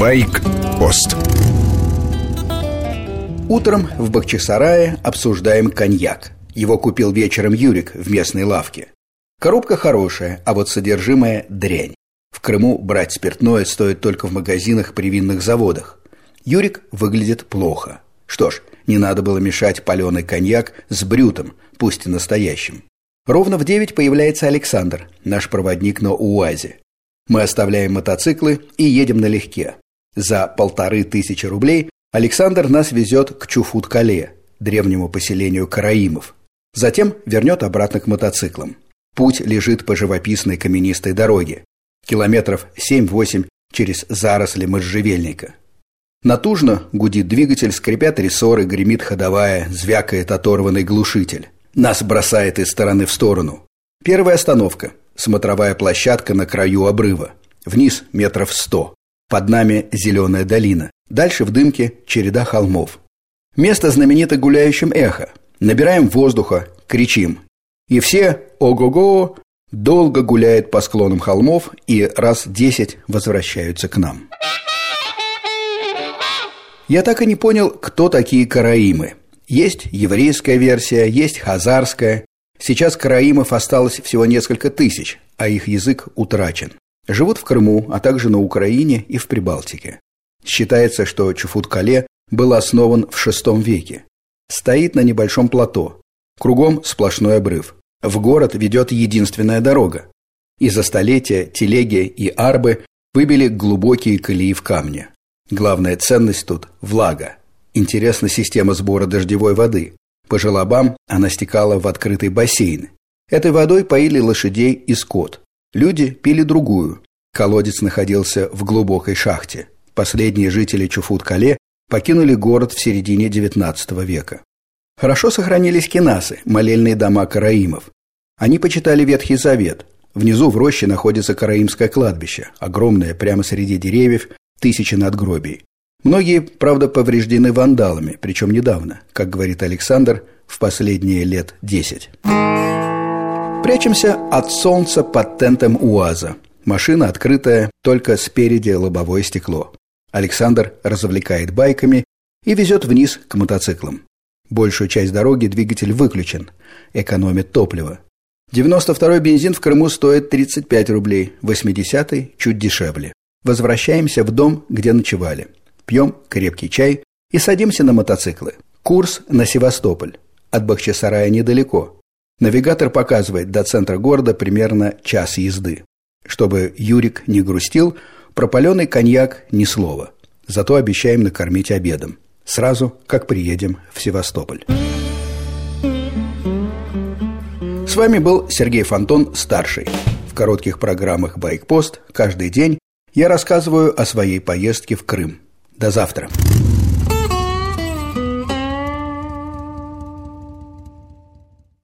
Байкпост. Утром в Бахчисарае обсуждаем коньяк. Его купил вечером Юрик в местной лавке. Коробка хорошая, а вот содержимое – дрянь. В Крыму брать спиртное стоит только в магазинах при винных заводах. Юрик выглядит плохо. Что ж, не надо было мешать паленый коньяк с брютом, пусть и настоящим. Ровно в 9 появляется Александр, наш проводник на УАЗе. Мы оставляем мотоциклы и едем налегке. За 1500 рублей Александр нас везет к Чуфут-Кале, древнему поселению караимов. Затем вернет обратно к мотоциклам. Путь лежит по живописной каменистой дороге. Километров 7-8 через заросли можжевельника. Натужно гудит двигатель, скрипят рессоры, гремит ходовая, звякает оторванный глушитель. Нас бросает из стороны в сторону. Первая остановка. Смотровая площадка на краю обрыва. Вниз 100 метров. Под нами зеленая долина. Дальше в дымке череда холмов. Место знаменито гуляющим эхо. Набираем воздуха, кричим. И все «Ого-го!» долго гуляют по склонам холмов и раз 10 возвращаются к нам. Я так и не понял, кто такие караимы. Есть еврейская версия, есть хазарская. Сейчас караимов осталось всего несколько тысяч, а их язык утрачен. Живут в Крыму, а также на Украине и в Прибалтике. Считается, что Чуфут-Кале был основан в VI веке. Стоит на небольшом плато. Кругом сплошной обрыв. В город ведет единственная дорога. И за столетия телеги и арбы выбили глубокие колеи в камне. Главная ценность тут – влага. Интересна система сбора дождевой воды. По желобам она стекала в открытый бассейн. Этой водой поили лошадей и скот. Люди пили другую. Колодец находился в глубокой шахте. Последние жители Чуфут-Кале покинули город в середине XIX века. Хорошо сохранились кенасы – молельные дома караимов. Они почитали Ветхий Завет. Внизу в роще находится караимское кладбище, огромное, прямо среди деревьев, 1000 надгробий. Многие, правда, повреждены вандалами, причем недавно, как говорит Александр, в последние лет 10. Прячемся от солнца под тентом УАЗа. Машина открытая, только спереди лобовое стекло. Александр развлекает байками и везет вниз к мотоциклам. Большую часть дороги двигатель выключен, экономит топливо. 92-й бензин в Крыму стоит 35 рублей, 80-й чуть дешевле. Возвращаемся в дом, где ночевали. Пьем крепкий чай и садимся на мотоциклы. Курс на Севастополь. От Бахчисарая недалеко. Навигатор показывает до центра города примерно час езды. Чтобы Юрик не грустил, про паленый коньяк ни слова. Зато обещаем накормить обедом. Сразу, как приедем в Севастополь. С вами был Сергей Фонтон, старший. В коротких программах «Байкпост» каждый день я рассказываю о своей поездке в Крым. До завтра.